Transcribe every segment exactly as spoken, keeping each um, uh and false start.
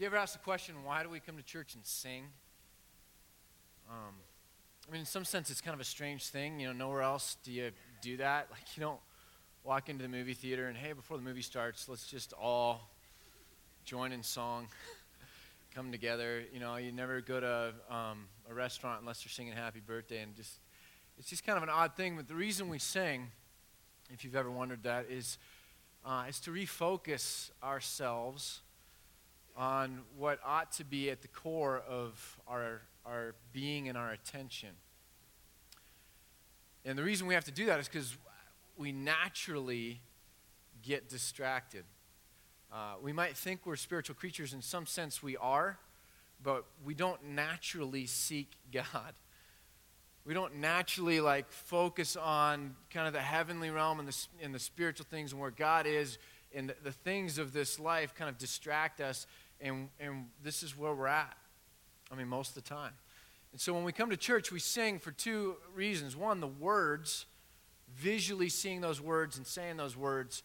You ever ask the question, why do we come to church and sing? Um, I mean, in some sense, it's kind of a strange thing. You know, nowhere else do you do that. Like, you don't walk into the movie theater and, hey, before the movie starts, let's just all join in song, come together. You know, you never go to um, a restaurant unless you're singing Happy Birthday. And just, it's just kind of an odd thing. But the reason we sing, if you've ever wondered that, is uh, is to refocus ourselves on what ought to be at the core of our our being and our attention. And the reason we have to do that is because we naturally get distracted. Uh, we might think we're spiritual creatures. In some sense, we are, but we don't naturally seek God. We don't naturally, like, focus on kind of the heavenly realm and the, and the spiritual things and where God is, and the, the things of this life kind of distract us, and, and this is where we're at. I mean, most of the time. And so when we come to church, we sing for two reasons. One, the words, visually seeing those words and saying those words,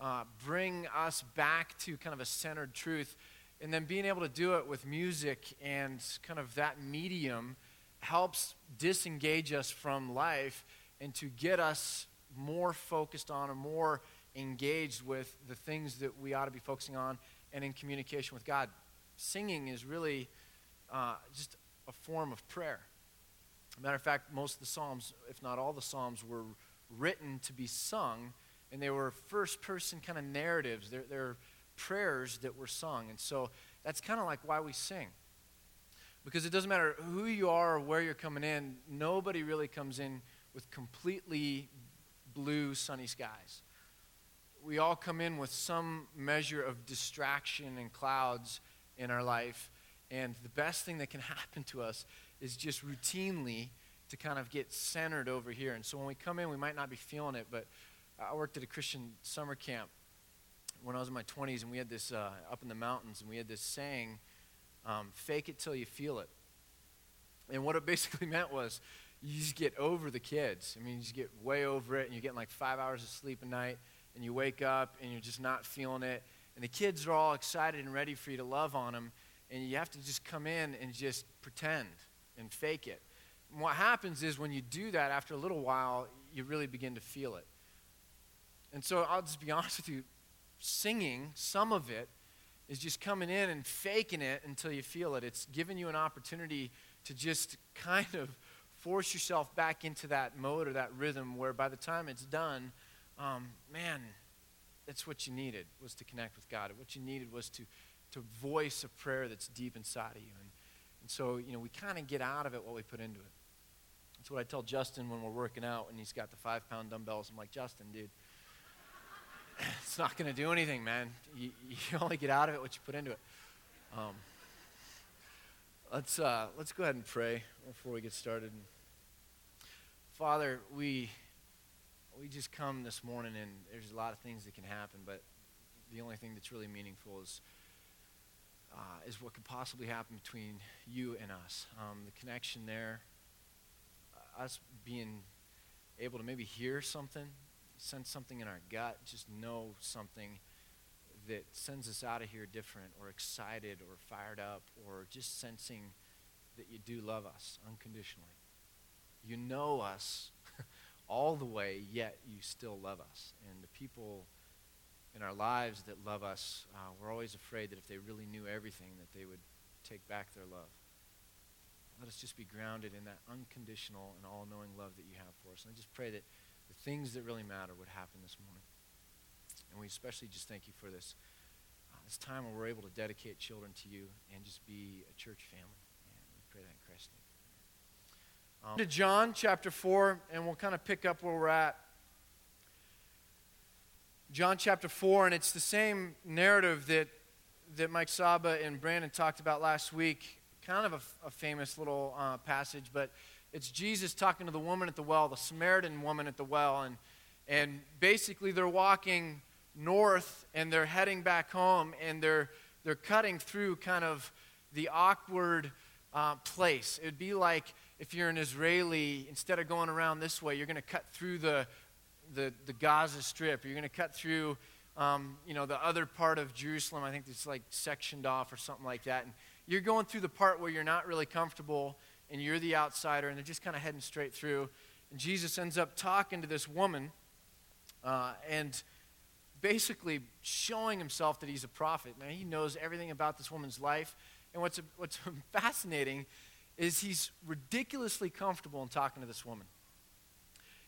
uh, bring us back to kind of a centered truth. And then being able to do it with music and kind of that medium helps disengage us from life and to get us more focused on or more engaged with the things that we ought to be focusing on and in communication with God. Singing is really... Uh, just a form of prayer. As a matter of fact, most of the Psalms, if not all the Psalms, were written to be sung, and they were first-person kind of narratives. They're, they're prayers that were sung, and so that's kind of like why we sing. Because it doesn't matter who you are or where you're coming in, nobody really comes in with completely blue, sunny skies. We all come in with some measure of distraction and clouds in our life. And the best thing that can happen to us is just routinely to kind of get centered over here. And so when we come in, we might not be feeling it, but I worked at a Christian summer camp when I was in my twenties, and we had this, uh, up in the mountains, and we had this saying, um, fake it till you feel it. And what it basically meant was you just get over the kids. I mean, you just get way over it, and you're getting like five hours of sleep a night, and you wake up, and you're just not feeling it. And the kids are all excited and ready for you to love on them. And you have to just come in and just pretend and fake it. And what happens is when you do that, after a little while, you really begin to feel it. And so I'll just be honest with you, singing, some of it, is just coming in and faking it until you feel it. It's giving you an opportunity to just kind of force yourself back into that mode or that rhythm where by the time it's done, um, man, that's what you needed, was to connect with God. What you needed was to... to voice a prayer that's deep inside of you. And, and so, you know, we kind of get out of it what we put into it. That's what I tell Justin when we're working out and he's got the five-pound dumbbells. I'm like, Justin, dude, it's not going to do anything, man. You, you only get out of it what you put into it. Um, let's, uh, let's go ahead and pray before we get started. Father, we, we just come this morning, and there's a lot of things that can happen, but the only thing that's really meaningful is Uh, is what could possibly happen between you and us. Um, the connection there, uh, us being able to maybe hear something, sense something in our gut, just know something that sends us out of here different or excited or fired up, or just sensing that you do love us unconditionally. You know us all the way, yet you still love us. And the people in our lives that love us, uh, we're always afraid that if they really knew everything, that they would take back their love. Let us just be grounded in that unconditional and all-knowing love that you have for us. And I just pray that the things that really matter would happen this morning. And we especially just thank you for this, uh, this time where we're able to dedicate children to you and just be a church family. And we pray that in Christ's name. Um, to John chapter four, and we'll kind of pick up where we're at. John chapter four, and it's the same narrative that that Mike Saba and Brandon talked about last week. Kind of a, a famous little uh, passage, but it's Jesus talking to the woman at the well, the Samaritan woman at the well, and and basically they're walking north and they're heading back home, and they're they're cutting through kind of the awkward uh, place. It'd be like if you're an Israeli, instead of going around this way, you're going to cut through the The, the Gaza Strip. You're going to cut through um, you know, the other part of Jerusalem, I think it's like sectioned off or something like that. And you're going through the part where you're not really comfortable and you're the outsider, and they're just kind of heading straight through. And Jesus ends up talking to this woman uh, and basically showing himself that he's a prophet. Now, he knows everything about this woman's life. And what's what's fascinating is he's ridiculously comfortable in talking to this woman.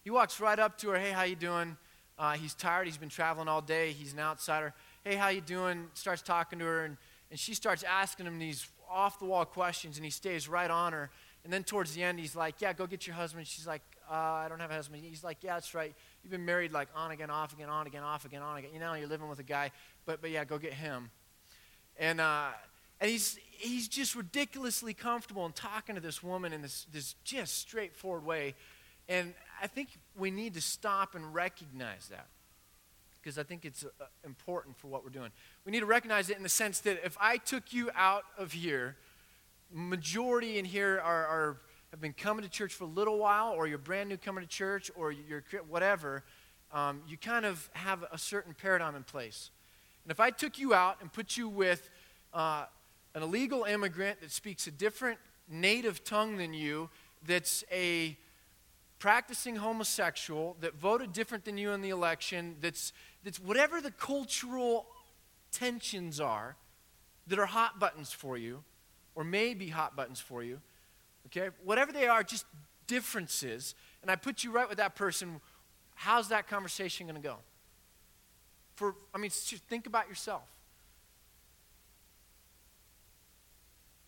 He walks right up to her. Hey, how you doing? Uh, he's tired. He's been traveling all day. He's an outsider. Hey, how you doing? Starts talking to her, and, and she starts asking him these off-the-wall questions, and he stays right on her. And then towards the end, he's like, yeah, go get your husband. She's like, uh, I don't have a husband. He's like, yeah, that's right. You've been married like on again, off again, on again, off again, on again. You know, you're living with a guy, but but yeah, go get him. And uh, and he's he's just ridiculously comfortable in talking to this woman in this this just straightforward way. And I think we need to stop and recognize that, because I think it's uh, important for what we're doing. We need to recognize it in the sense that if I took you out of here, majority in here are, are have been coming to church for a little while, or you're brand new coming to church, or you're whatever, um, you kind of have a certain paradigm in place. And if I took you out and put you with uh, an illegal immigrant that speaks a different native tongue than you, that's a practicing homosexual, that voted different than you in the election, that's that's whatever the cultural tensions are that are hot buttons for you, or may be hot buttons for you, okay? Whatever they are, just differences, and I put you right with that person, how's that conversation going to go? For I mean, just think about yourself.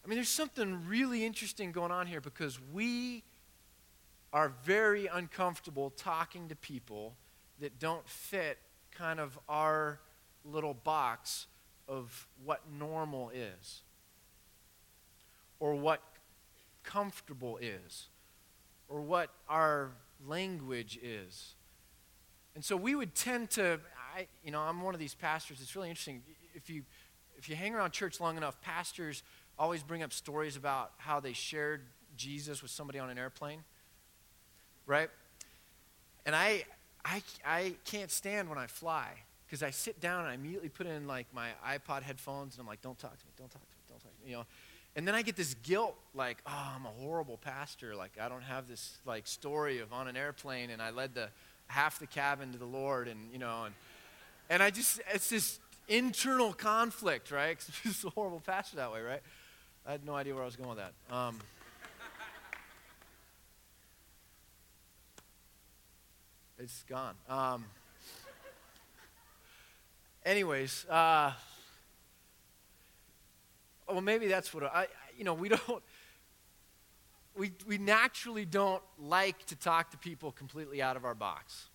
I mean, there's something really interesting going on here, because we are very uncomfortable talking to people that don't fit kind of our little box of what normal is, or what comfortable is, or what our language is. And so we would tend to, I, you know, I'm one of these pastors. It's really interesting. If you, if you hang around church long enough, pastors always bring up stories about how they shared Jesus with somebody on an airplane. Right? And I I, I can't stand when I fly, because I sit down and I immediately put in like my iPod headphones, and I'm like, don't talk to me, don't talk to me, don't talk to me, you know. And then I get this guilt, like, oh, I'm a horrible pastor. Like, I don't have this like story of on an airplane, and I led the half the cabin to the Lord, and, you know, and and I just, it's this internal conflict, right? Because I'm just a horrible pastor that way, right? I had no idea where I was going with that. Um It's gone. Um, anyways, uh, well, maybe that's what I, I, you know, we don't, we we naturally don't like to talk to people completely out of our box,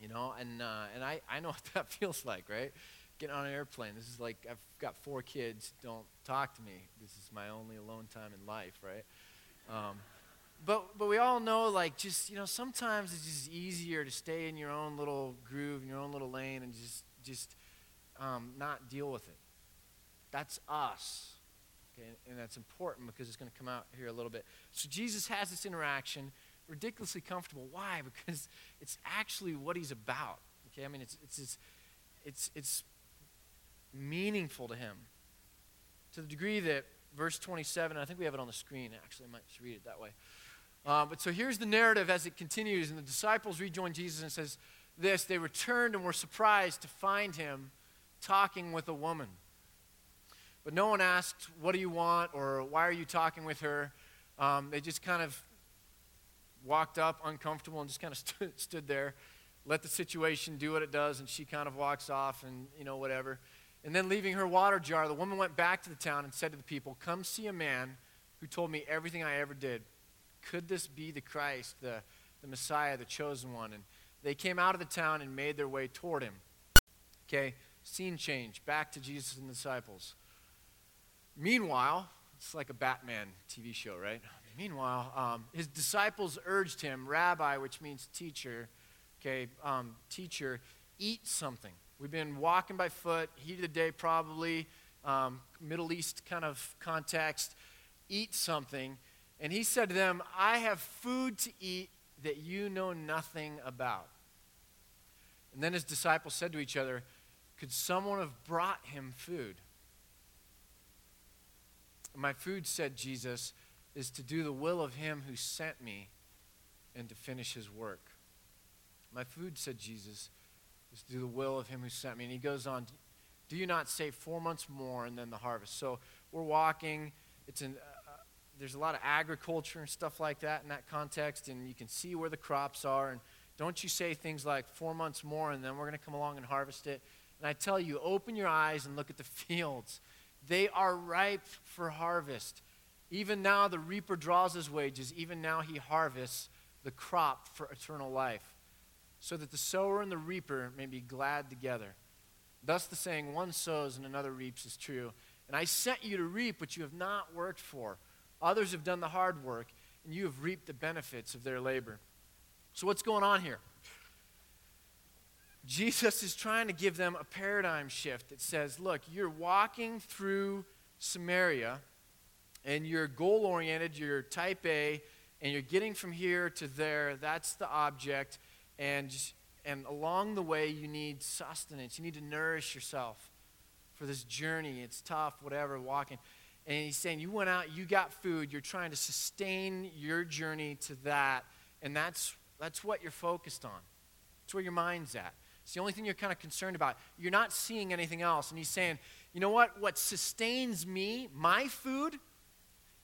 you know, and uh, and I, I know what that feels like, right? Getting on an airplane. This is like, I've got four kids, don't talk to me. This is my only alone time in life, right? Um But but we all know, like, just, you know, sometimes it's just easier to stay in your own little groove, in your own little lane, and just just um, not deal with it. That's us, okay? And that's important, because it's going to come out here a little bit. So Jesus has this interaction, ridiculously comfortable. Why? Because it's actually what he's about, okay? I mean, it's it's it's it's, it's meaningful to him, to the degree that verse twenty-seven, I think we have it on the screen. Actually, I might just read it that way. Uh, but so here's the narrative as it continues. And the disciples rejoined Jesus, and says this: they returned and were surprised to find him talking with a woman. But no one asked, what do you want? Or why are you talking with her? Um, they just kind of walked up uncomfortable and just kind of st- stood there, let the situation do what it does. And she kind of walks off and, you know, whatever. And then leaving her water jar, the woman went back to the town and said to the people, come see a man who told me everything I ever did. Could this be the Christ, the, the Messiah, the Chosen One? And they came out of the town and made their way toward him. Okay, scene change, back to Jesus and the disciples. Meanwhile, it's like a Batman T V show, right? Meanwhile, um, his disciples urged him, Rabbi, which means teacher, okay, um, teacher, eat something. We've been walking by foot, heat of the day probably, um, Middle East kind of context, eat something. And he said to them, I have food to eat that you know nothing about. And then his disciples said to each other, could someone have brought him food? My food, said Jesus, is to do the will of him who sent me and to finish his work. My food, said Jesus, is to do the will of him who sent me. And he goes on, do you not say four months more and then the harvest? So we're walking. It's an, uh, there's a lot of agriculture and stuff like that in that context, and you can see where the crops are. And don't you say things like four months more and then we're going to come along and harvest it. And I tell you, open your eyes and look at the fields. They are ripe for harvest. Even now the reaper draws his wages. Even now he harvests the crop for eternal life, so that the sower and the reaper may be glad together. Thus the saying, one sows and another reaps, is true. And I sent you to reap what you have not worked for. Others have done the hard work, and you have reaped the benefits of their labor. So what's going on here? Jesus is trying to give them a paradigm shift that says, look, you're walking through Samaria, and you're goal-oriented, you're type A, and you're getting from here to there. That's the object, and and along the way you need sustenance. You need to nourish yourself for this journey. It's tough, whatever, walking. And he's saying, you went out, you got food, you're trying to sustain your journey to that, and that's that's what you're focused on. It's where your mind's at. It's the only thing you're kind of concerned about. You're not seeing anything else. And he's saying, you know what? What sustains me, my food,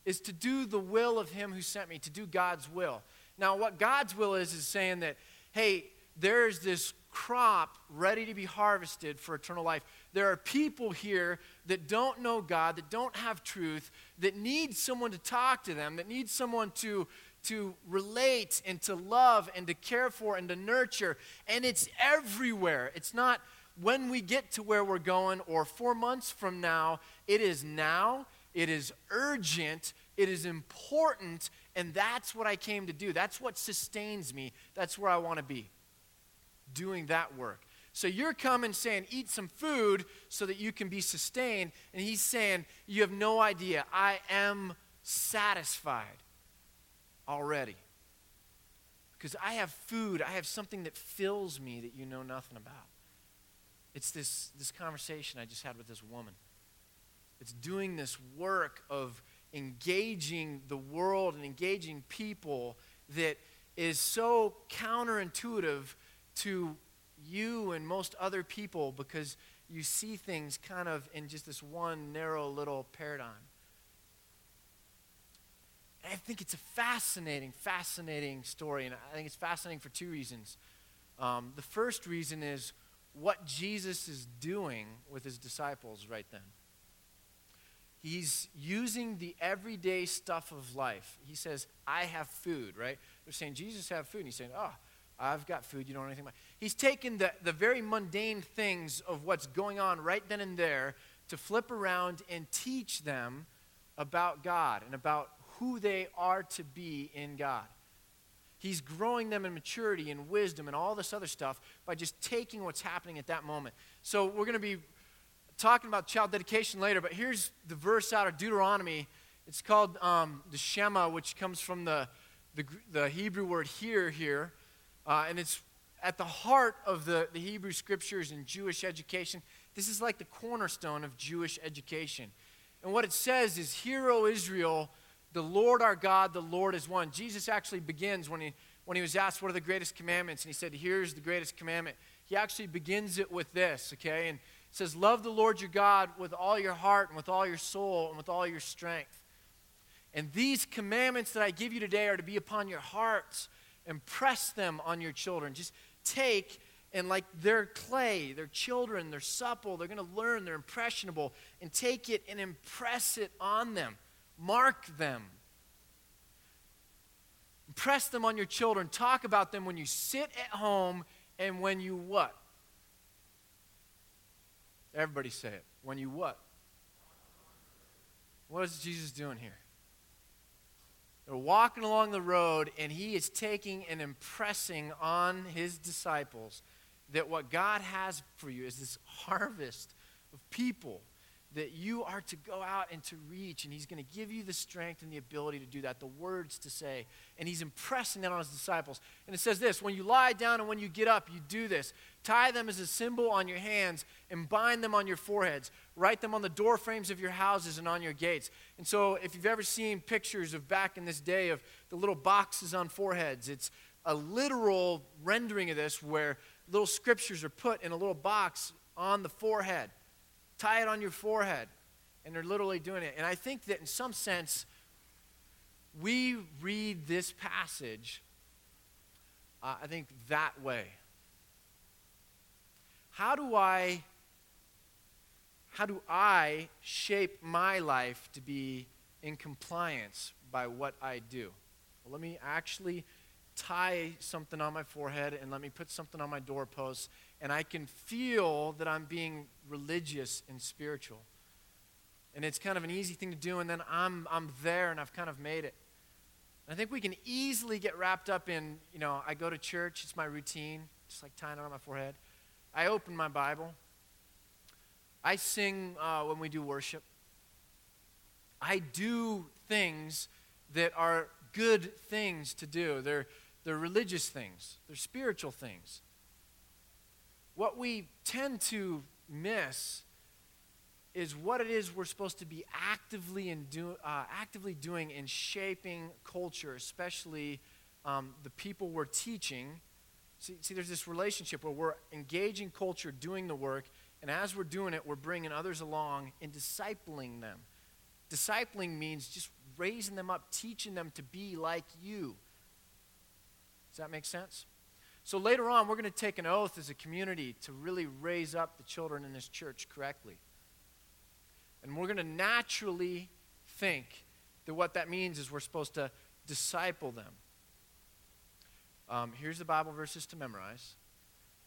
is to do the will of him who sent me, to do God's will. Now, what God's will is, is saying that, hey, there's this crop ready to be harvested for eternal life. There are people here that don't know God, that don't have truth, that need someone to talk to them, that need someone to, to relate and to love and to care for and to nurture. And it's everywhere. It's not when we get to where we're going or four months from now. It is now. It is urgent. It is important. And that's what I came to do. That's what sustains me. That's where I want to be, doing that work. So you're coming saying, eat some food so that you can be sustained. And he's saying, you have no idea. I am satisfied already, because I have food. I have something that fills me that you know nothing about. It's this, this conversation I just had with this woman. It's doing this work of engaging the world and engaging people that is so counterintuitive to you and most other people, because you see things kind of in just this one narrow little paradigm. And I think it's a fascinating, fascinating story, and I think it's fascinating for two reasons. Um, the first reason is what Jesus is doing with his disciples right then. He's using the everyday stuff of life. He says, I have food, right? They're saying, Jesus, have food. And he's saying, oh, I've got food, you don't know anything about it. He's taken the, the very mundane things of what's going on right then and there to flip around and teach them about God and about who they are to be in God. He's growing them in maturity and wisdom and all this other stuff by just taking what's happening at that moment. So we're going to be talking about child dedication later, but here's the verse out of Deuteronomy. It's called um, the Shema, which comes from the, the, the Hebrew word hear, here. Uh, and it's at the heart of the, the Hebrew scriptures and Jewish education. This is like the cornerstone of Jewish education. And what it says is, hear, O Israel, the Lord our God, the Lord is one. Jesus actually begins when he, when he was asked, what are the greatest commandments? And he said, here's the greatest commandment. He actually begins it with this, okay? And it says, love the Lord your God with all your heart and with all your soul and with all your strength. And these commandments that I give you today are to be upon your hearts. Impress them on your children. Just take, and like their clay, their children, they're supple, they're going to learn, they're impressionable, and take it and impress it on them. Mark them. Impress them on your children. Talk about them when you sit at home and when you what? Everybody say it. When you what? What is Jesus doing here? They're walking along the road, and he is taking and impressing on his disciples that what God has for you is this harvest of people. that you are to go out and to reach, and he's going to give you the strength and the ability to do that, the words to say. And he's impressing that on his disciples. And it says this, when you lie down and when you get up, you do this. Tie them as a symbol on your hands and bind them on your foreheads. Write them on the door frames of your houses and on your gates. And so if you've ever seen pictures of back in this day of the little boxes on foreheads, it's a literal rendering of this where little scriptures are put in a little box on the forehead. Tie it on your forehead. And they're literally doing it. And I think that in some sense, we read this passage, uh, I think, that way. How do I, how do I shape my life to be in compliance by what I do? Well, let me actually tie something on my forehead and let me put something on my doorpost, and I can feel that I'm being religious and spiritual. And it's kind of an easy thing to do, and then I'm I'm there and I've kind of made it. And I think we can easily get wrapped up in, you know, I go to church, it's my routine, just like tying it on my forehead. I open my Bible. I sing uh, when we do worship. I do things that are good things to do. They're They're religious things. They're spiritual things. What we tend to miss is what it is we're supposed to be actively and do, uh, actively doing in shaping culture, especially um, the people we're teaching. See, see, there's this relationship where we're engaging culture, doing the work, and as we're doing it, we're bringing others along and discipling them. Discipling means just raising them up, teaching them to be like you. Does that make sense? So later on, we're going to take an oath as a community to really raise up the children in this church correctly. And we're going to naturally think that what that means is we're supposed to disciple them. Um, here's the Bible verses to memorize.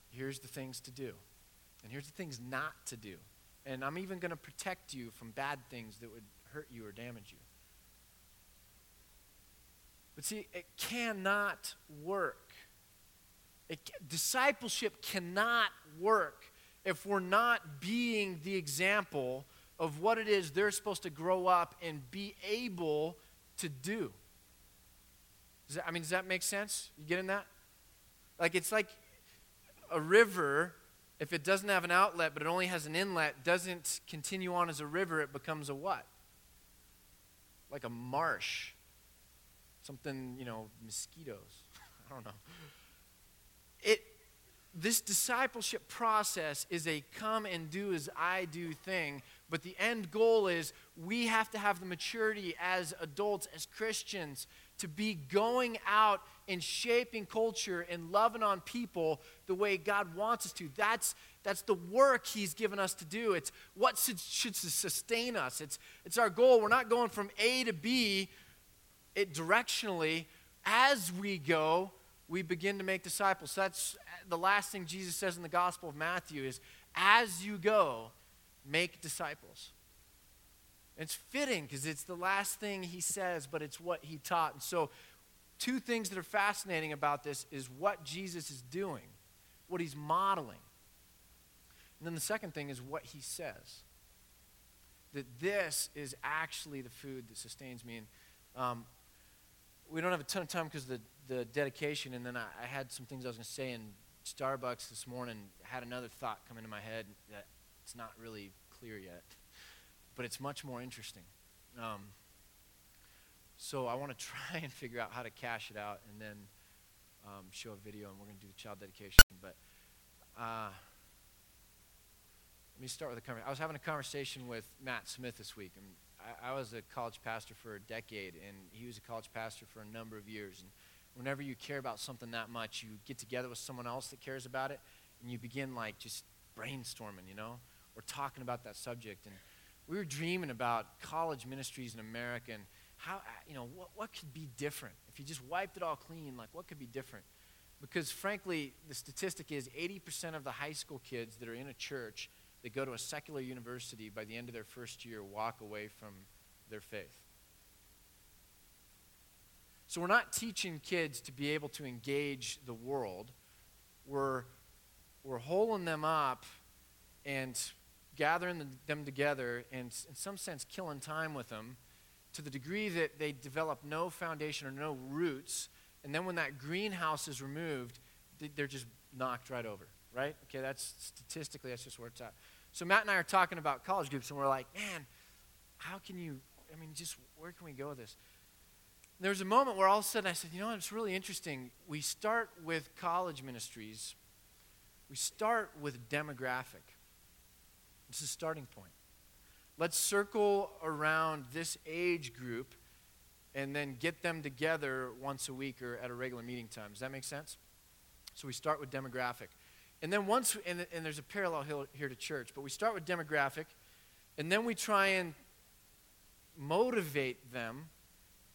Here's the things to do. And here's the things not to do. And I'm even going to protect you from bad things that would hurt you or damage you. But see, it cannot work. It, discipleship cannot work if we're not being the example of what it is they're supposed to grow up and be able to do. Does that, I mean, does that make sense? You getting that? Like, it's like a river, if it doesn't have an outlet but it only has an inlet, doesn't continue on as a river, it becomes a what? Like a marsh. Something, you know, mosquitoes. I don't know. It, this discipleship process is a come and do as I do thing, but the end goal is we have to have the maturity as adults, as Christians, to be going out and shaping culture and loving on people the way God wants us to. That's that's the work he's given us to do. It's what should, should sustain us. It's it's our goal. We're not going from A to B. It directionally, as we go, we begin to make disciples. So that's the last thing Jesus says in the Gospel of Matthew is, as you go, make disciples. And it's fitting because it's the last thing he says, but it's what he taught. And so two things that are fascinating about this is what Jesus is doing, what he's modeling. And then the second thing is what he says, that this is actually the food that sustains me. And um, We don't have a ton of time because the, the dedication, and then I, I had some things I was going to say in Starbucks this morning, had another thought come into my head that it's not really clear yet, but it's much more interesting. Um, so I want to try and figure out how to cash it out and then um, show a video, and we're going to do the child dedication. But uh, let me start with a conversation. I was having a conversation with Matt Smith this week, and I was a college pastor for a decade, and he was a college pastor for a number of years. And whenever you care about something that much, you get together with someone else that cares about it, and you begin, like, just brainstorming, you know, or talking about that subject. And we were dreaming about college ministries in America and how, you know, what, what could be different? If you just wiped it all clean, like, what could be different? Because, frankly, the statistic is eighty percent of the high school kids that are in a church they go to a secular university, by the end of their first year, walk away from their faith. So we're not teaching kids to be able to engage the world. We're, we're holing them up and gathering them together and in some sense killing time with them to the degree that they develop no foundation or no roots. And then when that greenhouse is removed, they're just knocked right over, right? Okay, that's statistically, that's just where it's at. So Matt and I are talking about college groups, and we're like, man, how can you, I mean, just where can we go with this? And there was a moment where all of a sudden I said, you know what, it's really interesting. We start with college ministries. We start with demographic. It's a starting point. Let's circle around this age group and then get them together once a week or at a regular meeting time. Does that make sense? So we start with demographic. And then once, and, and there's a parallel here to church, but we start with demographic, and then we try and motivate them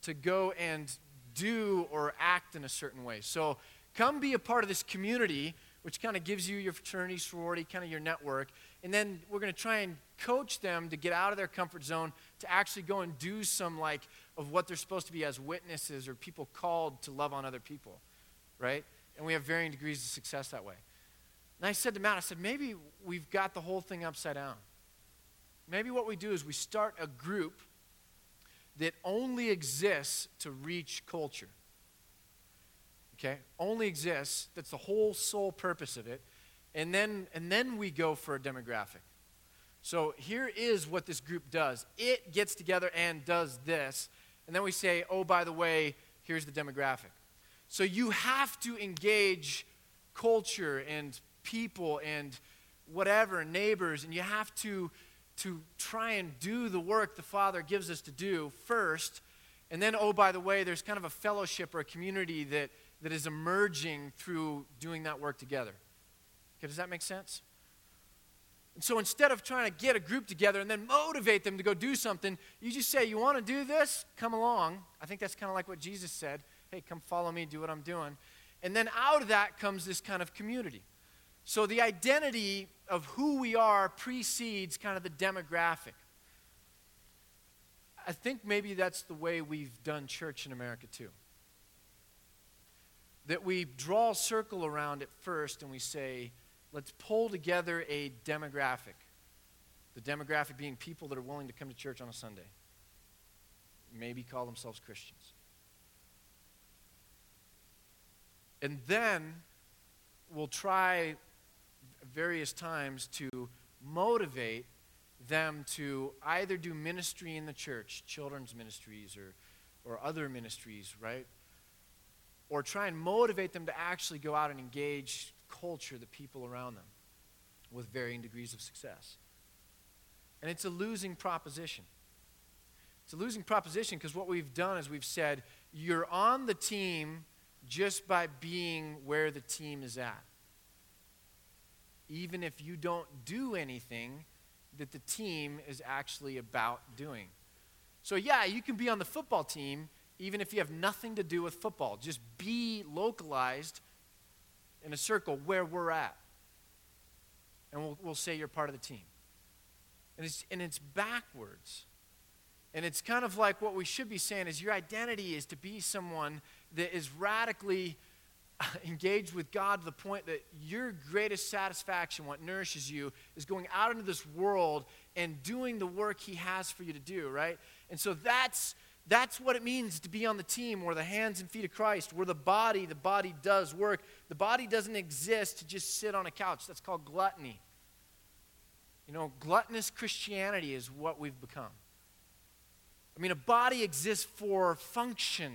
to go and do or act in a certain way. So come be a part of this community, which kind of gives you your fraternity, sorority, kind of your network, and then we're going to try and coach them to get out of their comfort zone to actually go and do some, like, of what they're supposed to be as witnesses or people called to love on other people, right? And we have varying degrees of success that way. And I said to Matt, I said, maybe we've got the whole thing upside down. Maybe what we do is we start a group that only exists to reach culture, okay? Only exists, that's the whole sole purpose of it, and then and then we go for a demographic. So here is what this group does. It gets together and does this, and then we say, oh, by the way, here's the demographic. So you have to engage culture and people and whatever, neighbors, and you have to, to try and do the work the Father gives us to do first. And then, oh, by the way, there's kind of a fellowship or a community that, that is emerging through doing that work together. Okay, does that make sense? And so instead of trying to get a group together and then motivate them to go do something, you just say, you want to do this? Come along. I think that's kind of like what Jesus said. Hey, come follow me, do what I'm doing. And then out of that comes this kind of community. So the identity of who we are precedes kind of the demographic. I think maybe that's the way we've done church in America too. That we draw a circle around it first and we say, let's pull together a demographic. The demographic being people that are willing to come to church on a Sunday. Maybe call themselves Christians. And then we'll try various times to motivate them to either do ministry in the church, children's ministries or, or other ministries, right? Or try and motivate them to actually go out and engage culture, the people around them, with varying degrees of success. And it's a losing proposition. It's a losing proposition because what we've done is we've said, you're on the team just by being where the team is at. Even if you don't do anything that the team is actually about doing. So yeah, you can be on the football team even if you have nothing to do with football. Just be localized in a circle where we're at. And we'll, we'll say you're part of the team. And it's, and it's backwards. And it's kind of like what we should be saying is your identity is to be someone that is radically engaged with God to the point that your greatest satisfaction, what nourishes you, is going out into this world and doing the work he has for you to do, right? And so that's that's what it means to be on the team. We're the hands and feet of Christ. We're the body. The body does work. The body doesn't exist to just sit on a couch. That's called gluttony. You know, gluttonous Christianity is what we've become. I mean, a body exists for function.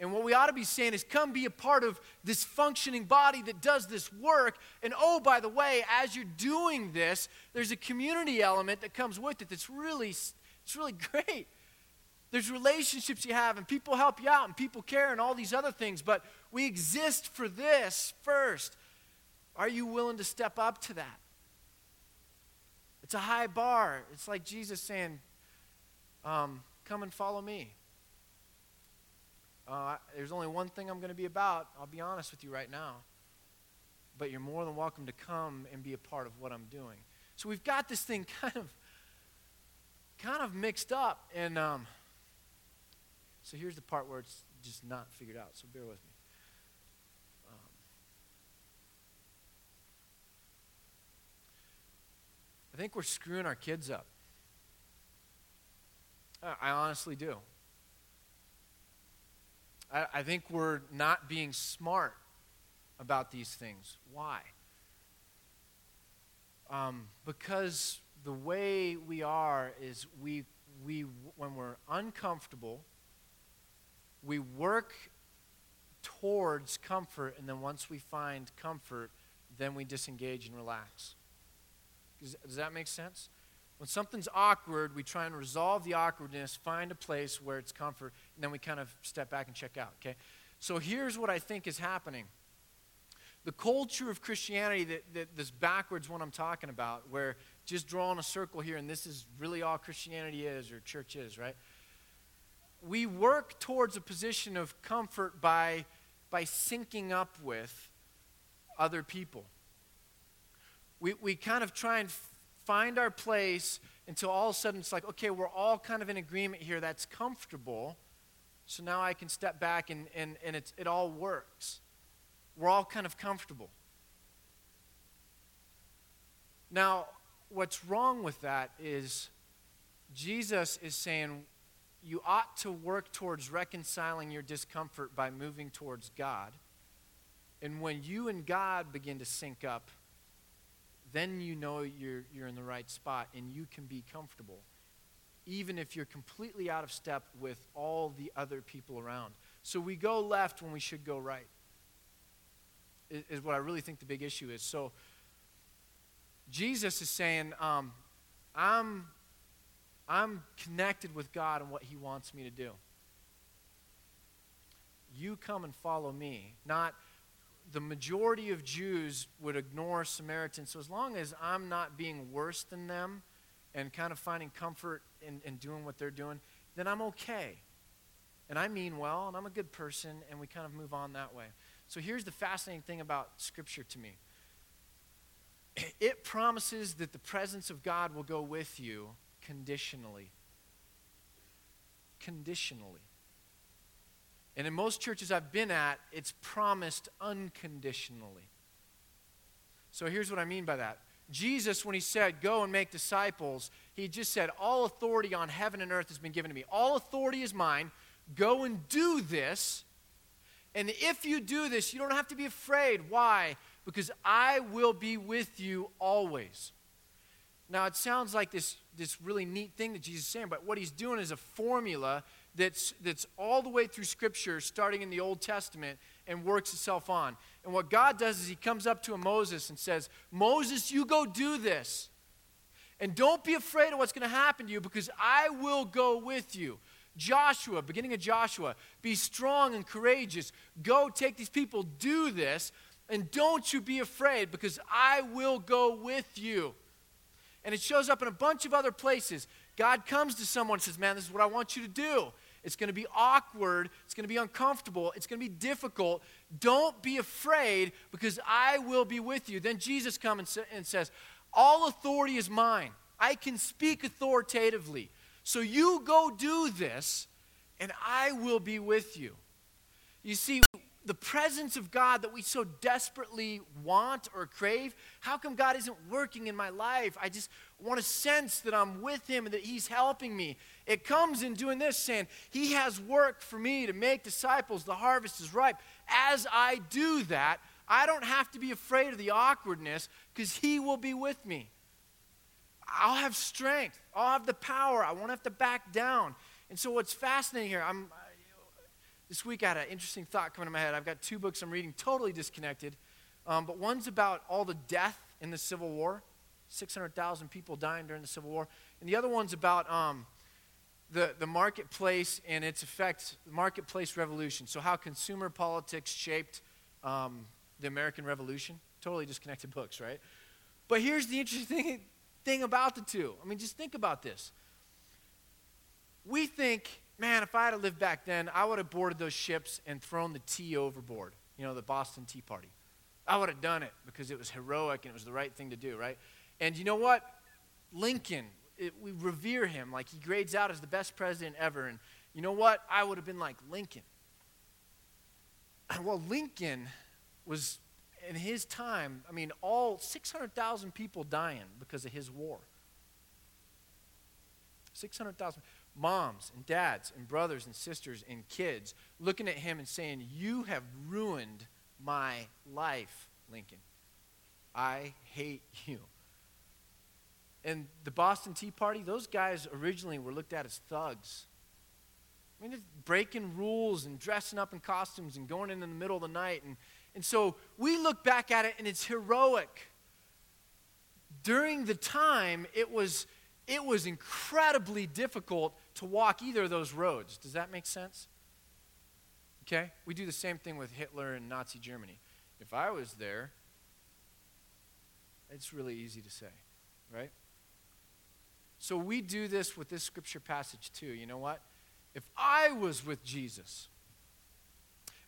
And what we ought to be saying is, come be a part of this functioning body that does this work. And oh, by the way, as you're doing this, there's a community element that comes with it that's really, it's really great. There's relationships you have, and people help you out, and people care, and all these other things. But we exist for this first. Are you willing to step up to that? It's a high bar. It's like Jesus saying, um, come and follow me. Uh, there's only one thing I'm going to be about. I'll be honest with you right now. But you're more than welcome to come and be a part of what I'm doing. So we've got this thing kind of kind of mixed up. And um, so here's the part where it's just not figured out. So bear with me. Um, I I think we're screwing our kids up. I honestly do. I, I think we're not being smart about these things. Why? Um, because the way we are is we we when we're uncomfortable, we work towards comfort, and then once we find comfort, then we disengage and relax. Does, does that make sense? When something's awkward, we try and resolve the awkwardness, find a place where it's comfort, and then we kind of step back and check out, okay? So here's what I think is happening. The culture of Christianity, that, that this backwards one I'm talking about, where just drawing a circle here, and this is really all Christianity is or church is, right? We work towards a position of comfort by, by syncing up with other people. We, we kind of try and find our place until all of a sudden it's like, okay, we're all kind of in agreement here. That's comfortable. So now I can step back and, and, and it's, it all works. We're all kind of comfortable. Now, what's wrong with that is Jesus is saying you ought to work towards reconciling your discomfort by moving towards God. And when you and God begin to sync up, then you know you're you're in the right spot and you can be comfortable, even if you're completely out of step with all the other people around. So we go left when we should go right, is, is what I really think the big issue is. So Jesus is saying, um, I'm, I'm connected with God and what he wants me to do. You come and follow me, not... The majority of Jews would ignore Samaritans. So as long as I'm not being worse than them and kind of finding comfort in, in doing what they're doing, then I'm okay. And I mean well, and I'm a good person, and we kind of move on that way. So here's the fascinating thing about Scripture to me. It promises that the presence of God will go with you conditionally. Conditionally. And in most churches I've been at, it's promised unconditionally. So here's what I mean by that. Jesus, when he said, go and make disciples, he just said, all authority on heaven and earth has been given to me. All authority is mine. Go and do this. And if you do this, you don't have to be afraid. Why? Because I will be with you always. Now, it sounds like this, this really neat thing that Jesus is saying, but what he's doing is a formula that's that's all the way through Scripture, starting in the Old Testament, and works itself on. And what God does is he comes up to a Moses and says, Moses, you go do this. And don't be afraid of what's going to happen to you, because I will go with you. Joshua, beginning of Joshua, be strong and courageous. Go take these people, do this, and don't you be afraid, because I will go with you. And it shows up in a bunch of other places. God comes to someone and says, man, this is what I want you to do. It's going to be awkward. It's going to be uncomfortable. It's going to be difficult. Don't be afraid, because I will be with you. Then Jesus comes and, sa- and says, all authority is mine. I can speak authoritatively. So you go do this, and I will be with you. You see, the presence of God that we so desperately want or crave, how come God isn't working in my life? I just want to sense that I'm with him and that he's helping me. It comes in doing this, saying, he has work for me to make disciples. The harvest is ripe. As I do that, I don't have to be afraid of the awkwardness, because he will be with me. I'll have strength. I'll have the power. I won't have to back down. And so what's fascinating here, I'm This week I had an interesting thought coming to my head. I've got two books I'm reading, totally disconnected. Um, but one's about all the death in the Civil War, six hundred thousand people dying during the Civil War. And the other one's about um, the, the marketplace and its effects, the marketplace revolution. So how consumer politics shaped um, the American Revolution. Totally disconnected books, right? But here's the interesting thing about the two. I mean, just think about this. We think... Man, if I had lived back then, I would have boarded those ships and thrown the tea overboard, you know, the Boston Tea Party. I would have done it because it was heroic and it was the right thing to do, right? And you know what? Lincoln, it, we revere him. Like, he grades out as the best president ever. And you know what? I would have been like Lincoln. Well, Lincoln was in his time, I mean, all six hundred thousand people dying because of his war. six hundred thousand moms and dads and brothers and sisters and kids looking at him and saying, "You have ruined my life, Lincoln. I hate you." And the Boston Tea Party, those guys originally were looked at as thugs. I mean, it's breaking rules and dressing up in costumes and going in in the middle of the night. And, and so we look back at it, and it's heroic. During the time, it was it was incredibly difficult to walk either of those roads. Does that make sense? Okay? We do the same thing with Hitler and Nazi Germany. If I was there, it's really easy to say, right? So we do this with this scripture passage too. You know what? If I was with Jesus,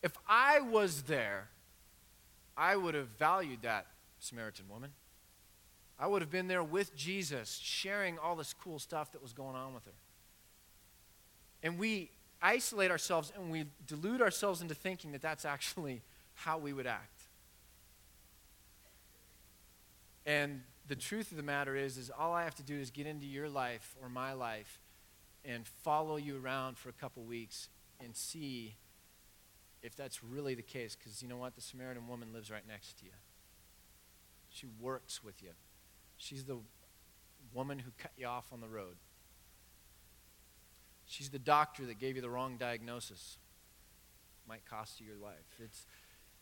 if I was there, I would have valued that Samaritan woman. I would have been there with Jesus, sharing all this cool stuff that was going on with her. And we isolate ourselves and we delude ourselves into thinking that that's actually how we would act. And the truth of the matter is, is all I have to do is get into your life or my life and follow you around for a couple weeks and see if that's really the case. Because you know what? The Samaritan woman lives right next to you. She works with you. She's the woman who cut you off on the road. She's the doctor that gave you the wrong diagnosis. Might cost you your life. It's,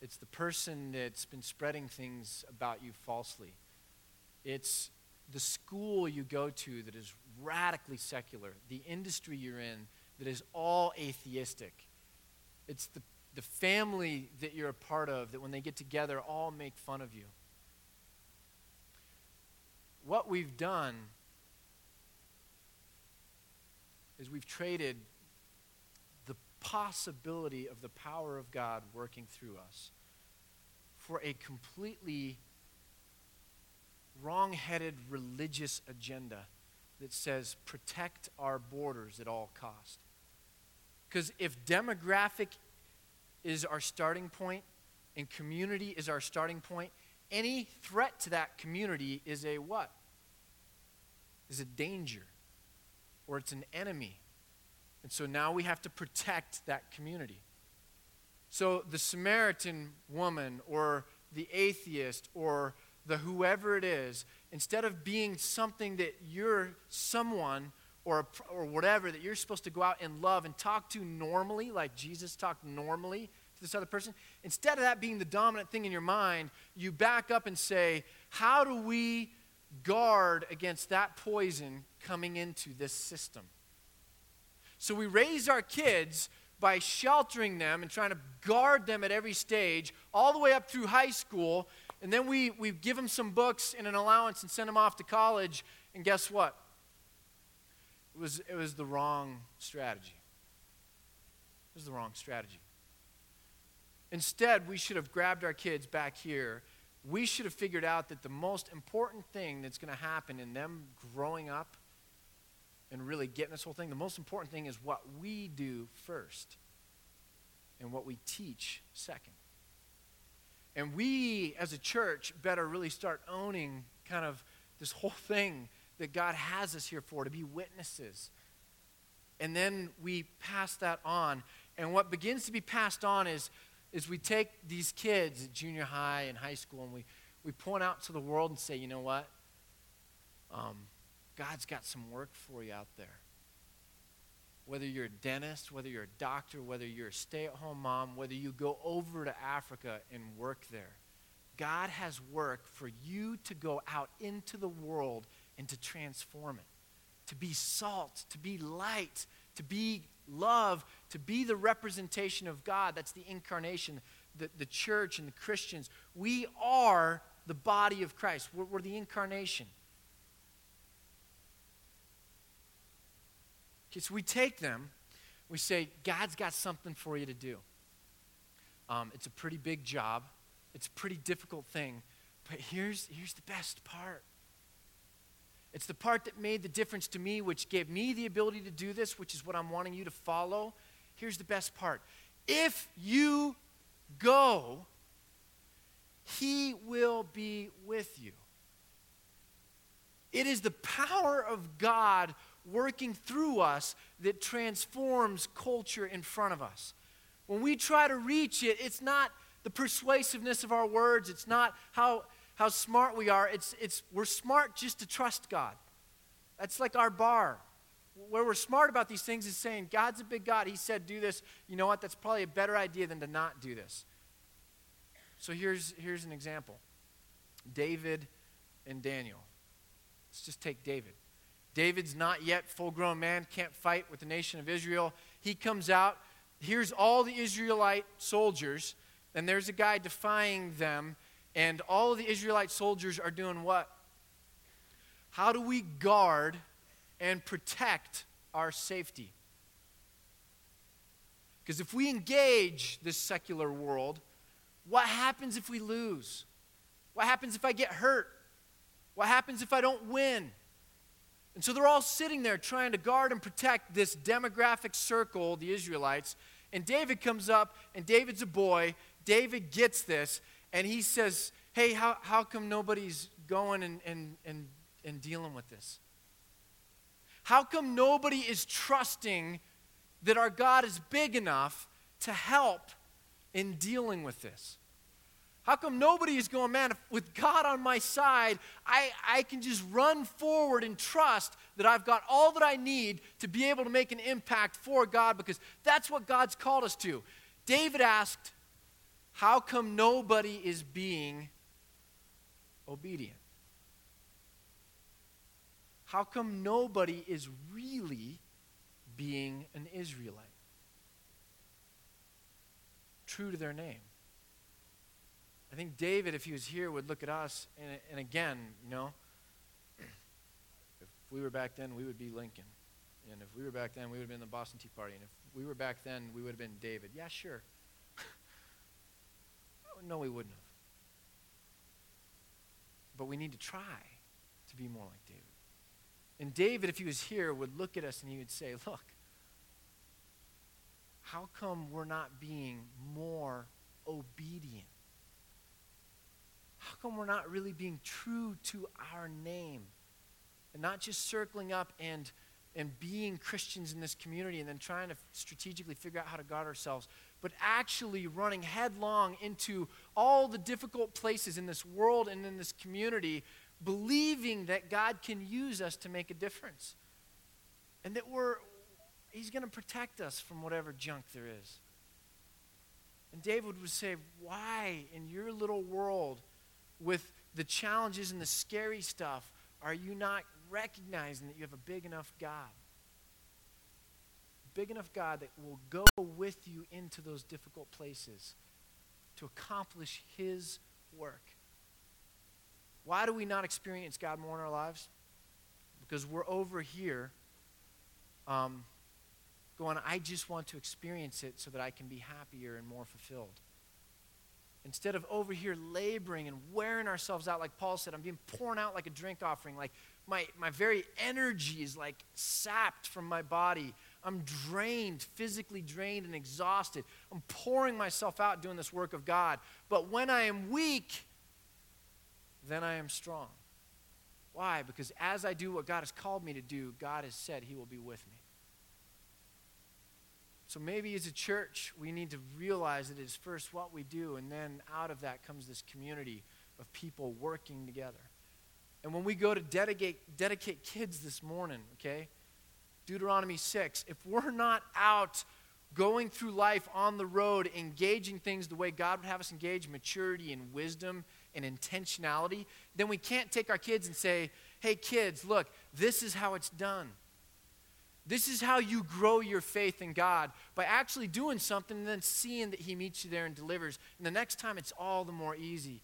it's the person that's been spreading things about you falsely. It's the school you go to that is radically secular, the industry you're in that is all atheistic. It's the, the family that you're a part of that when they get together all make fun of you. What we've done is we've traded the possibility of the power of God working through us for a completely wrong-headed religious agenda that says protect our borders at all cost. Because if demographic is our starting point and community is our starting point, any threat to that community is a what? Is a danger. Or it's an enemy. And so now we have to protect that community. So the Samaritan woman or the atheist or the whoever it is, instead of being something that you're someone or a, or whatever that you're supposed to go out and love and talk to normally, like Jesus talked normally to this other person, instead of that being the dominant thing in your mind, you back up and say, how do we guard against that poison coming into this system? So we raise our kids by sheltering them and trying to guard them at every stage, all the way up through high school. And then we, we give them some books and an allowance and send them off to college. And guess what? It was, it was the wrong strategy. It was the wrong strategy. Instead, we should have grabbed our kids back here. We should have figured out that the most important thing that's going to happen in them growing up and really getting this whole thing, the most important thing is what we do first and what we teach second. And we, as a church, better really start owning kind of this whole thing that God has us here for, to be witnesses. And then we pass that on. And what begins to be passed on is, is we take these kids at junior high and high school, and we, we point out to the world and say, you know what? Um, God's got some work for you out there. Whether you're a dentist, whether you're a doctor, whether you're a stay-at-home mom, whether you go over to Africa and work there, God has work for you to go out into the world and to transform it, to be salt, to be light, to be love, to be the representation of God. That's the incarnation, the, the church and the Christians. We are the body of Christ. We're, we're the incarnation. Okay, so we take them, we say, God's got something for you to do. Um, it's a pretty big job. It's a pretty difficult thing. But here's, here's the best part. It's the part that made the difference to me, which gave me the ability to do this, which is what I'm wanting you to follow. Here's the best part. If you go, He will be with you. It is the power of God working through us that transforms culture in front of us. When we try to reach it, it's not the persuasiveness of our words. It's not how, how smart we are. It's, it's we're smart just to trust God. That's like our bar. Where we're smart about these things is saying, God's a big God. He said, do this. You know what? That's probably a better idea than to not do this. So here's, here's an example. David and Daniel. Let's just take David. David's not yet full-grown man, can't fight with the nation of Israel. He comes out, here's all the Israelite soldiers, and there's a guy defying them, and all of the Israelite soldiers are doing what? How do we guard and protect our safety? Because if we engage this secular world, what happens if we lose? What happens if I get hurt? What happens if I don't win? And so they're all sitting there trying to guard and protect this demographic circle, the Israelites. And David comes up, and David's a boy. David gets this, and he says, hey, how, how come nobody's going and, and, and, and dealing with this? How come nobody is trusting that our God is big enough to help in dealing with this? How come nobody is going, man, with God on my side, I, I can just run forward and trust that I've got all that I need to be able to make an impact for God, because that's what God's called us to. David asked, how come nobody is being obedient? How come nobody is really being an Israelite? True to their name. I think David, if he was here, would look at us, and, and again, you know, if we were back then, we would be Lincoln. And if we were back then, we would have been the Boston Tea Party. And if we were back then, we would have been David. Yeah, sure. No, we wouldn't have. But we need to try to be more like David. And David, if he was here, would look at us and he would say, look, how come we're not being more obedient? How come we're not really being true to our name and not just circling up and, and being Christians in this community and then trying to strategically figure out how to guard ourselves, but actually running headlong into all the difficult places in this world and in this community, believing that God can use us to make a difference and that we're he's going to protect us from whatever junk there is. And David would say, why in your little world with the challenges and the scary stuff, are you not recognizing that you have a big enough God? Big enough God that will go with you into those difficult places to accomplish his work. Why do we not experience God more in our lives? Because we're over here um, going, I just want to experience it so that I can be happier and more fulfilled. Instead of over here laboring and wearing ourselves out, like Paul said, I'm being poured out like a drink offering. Like my, my very energy is like sapped from my body. I'm drained, physically drained and exhausted. I'm pouring myself out doing this work of God. But when I am weak, then I am strong. Why? Because as I do what God has called me to do, God has said he will be with me. So maybe as a church, we need to realize that it is first what we do, and then out of that comes this community of people working together. And when we go to dedicate, dedicate kids this morning, okay, Deuteronomy six, if we're not out going through life on the road, engaging things the way God would have us engage, maturity and wisdom and intentionality, then we can't take our kids and say, hey, kids, look, this is how it's done. This is how you grow your faith in God, by actually doing something and then seeing that he meets you there and delivers. And the next time, it's all the more easy.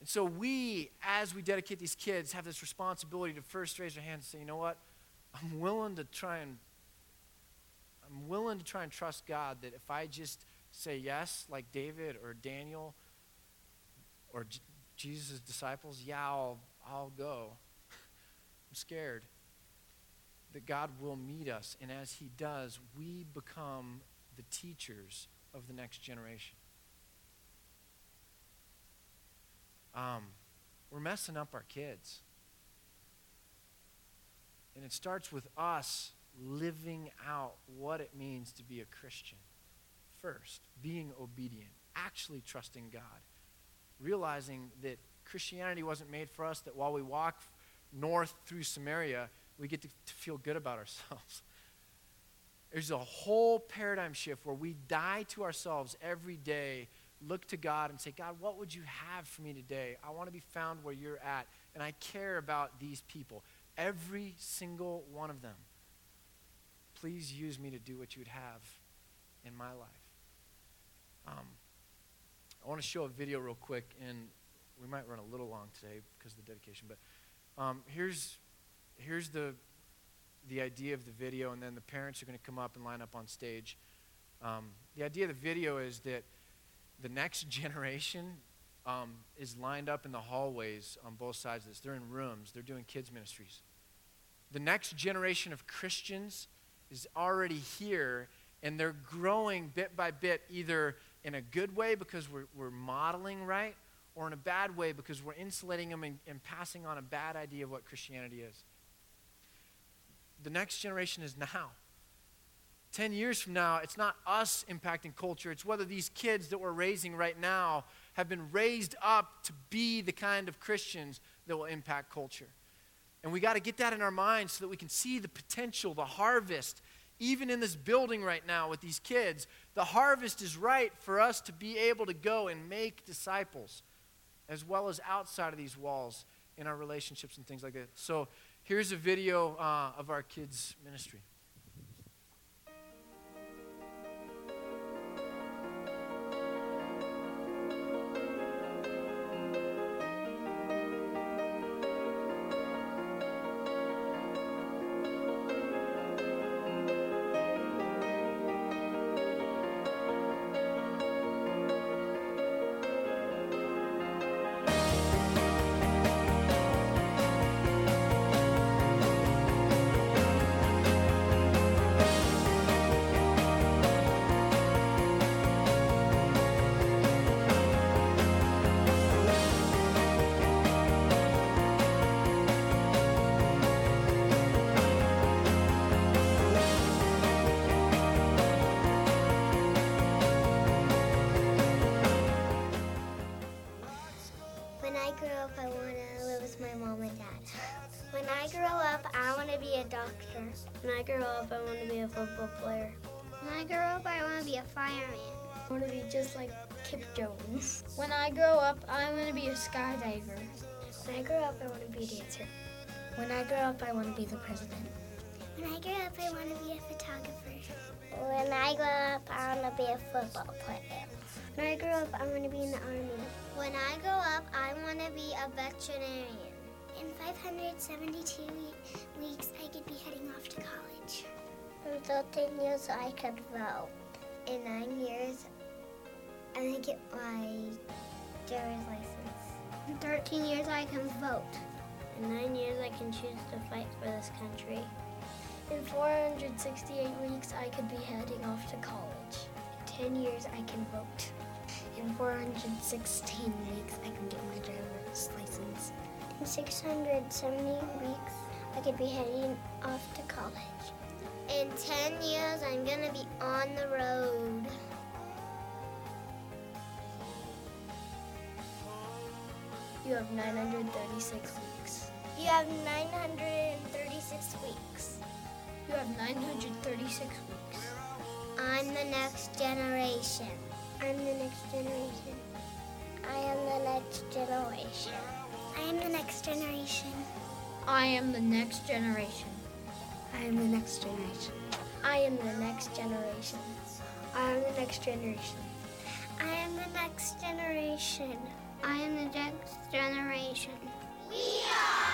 And so we, as we dedicate these kids, have this responsibility to first raise our hands and say, you know what? I'm willing to try and I'm willing to try and trust God that if I just say yes, like David or Daniel or J- Jesus' disciples, yeah, I'll, I'll go. I'm scared. That God will meet us, and as he does, we become the teachers of the next generation. um, we're messing up our kids. And it starts with us living out what it means to be a Christian. First, being obedient, actually trusting God, realizing that Christianity wasn't made for us, that while we walk north through Samaria, we get to, to feel good about ourselves. There's a whole paradigm shift where we die to ourselves every day, look to God and say, God, what would you have for me today? I want to be found where you're at, and I care about these people, every single one of them. Please use me to do what you would have in my life. Um, I want to show a video real quick, and we might run a little long today because of the dedication, but um, here's here's the the idea of the video, and then the parents are going to come up and line up on stage. Um, the idea of the video is that the next generation um, is lined up in the hallways on both sides of this. They're in rooms. They're doing kids ministries. The next generation of Christians is already here, and they're growing bit by bit, either in a good way because we're, we're modeling right, or in a bad way because we're insulating them and, and passing on a bad idea of what Christianity is. The next generation is now. Ten years from now, it's not us impacting culture. It's whether these kids that we're raising right now have been raised up to be the kind of Christians that will impact culture. And we got to get that in our minds so that we can see the potential, the harvest. Even in this building right now with these kids, the harvest is ripe for us to be able to go and make disciples, as well as outside of these walls in our relationships and things like that. So here's a video uh, of our kids' ministry. When I grow up, I want to be a football player. When I grow up, I want to be a fireman. I want to be just like Kip Jones. When I grow up, I want to be a skydiver. When I grow up, I want to be a dancer. When I grow up, I want to be the president. When I grow up, I want to be a photographer. When I grow up, I want to be a football player. When I grow up, I want to be in the army. When I grow up, I want to be a veterinarian. In five hundred seventy-two weeks, I could be heading off to college. In thirteen years, I could vote. In nine years, I would get my driver's license. In thirteen years, I can vote. In nine years, I can choose to fight for this country. In four hundred sixty-eight weeks, I could be heading off to college. In ten years, I can vote. In four hundred sixteen weeks, I can get my driver's license. In six hundred seventy weeks, I could be heading off to college. In ten years, I'm gonna be on the road. You have nine hundred thirty-six weeks. You have nine hundred thirty-six weeks. You have nine hundred thirty-six weeks. I'm the next generation. I'm the next generation. I am the next generation. I am the next generation. I am the next generation. I am the next generation. I am the next generation. I am the next generation. I am the next generation. I am the next generation. We are.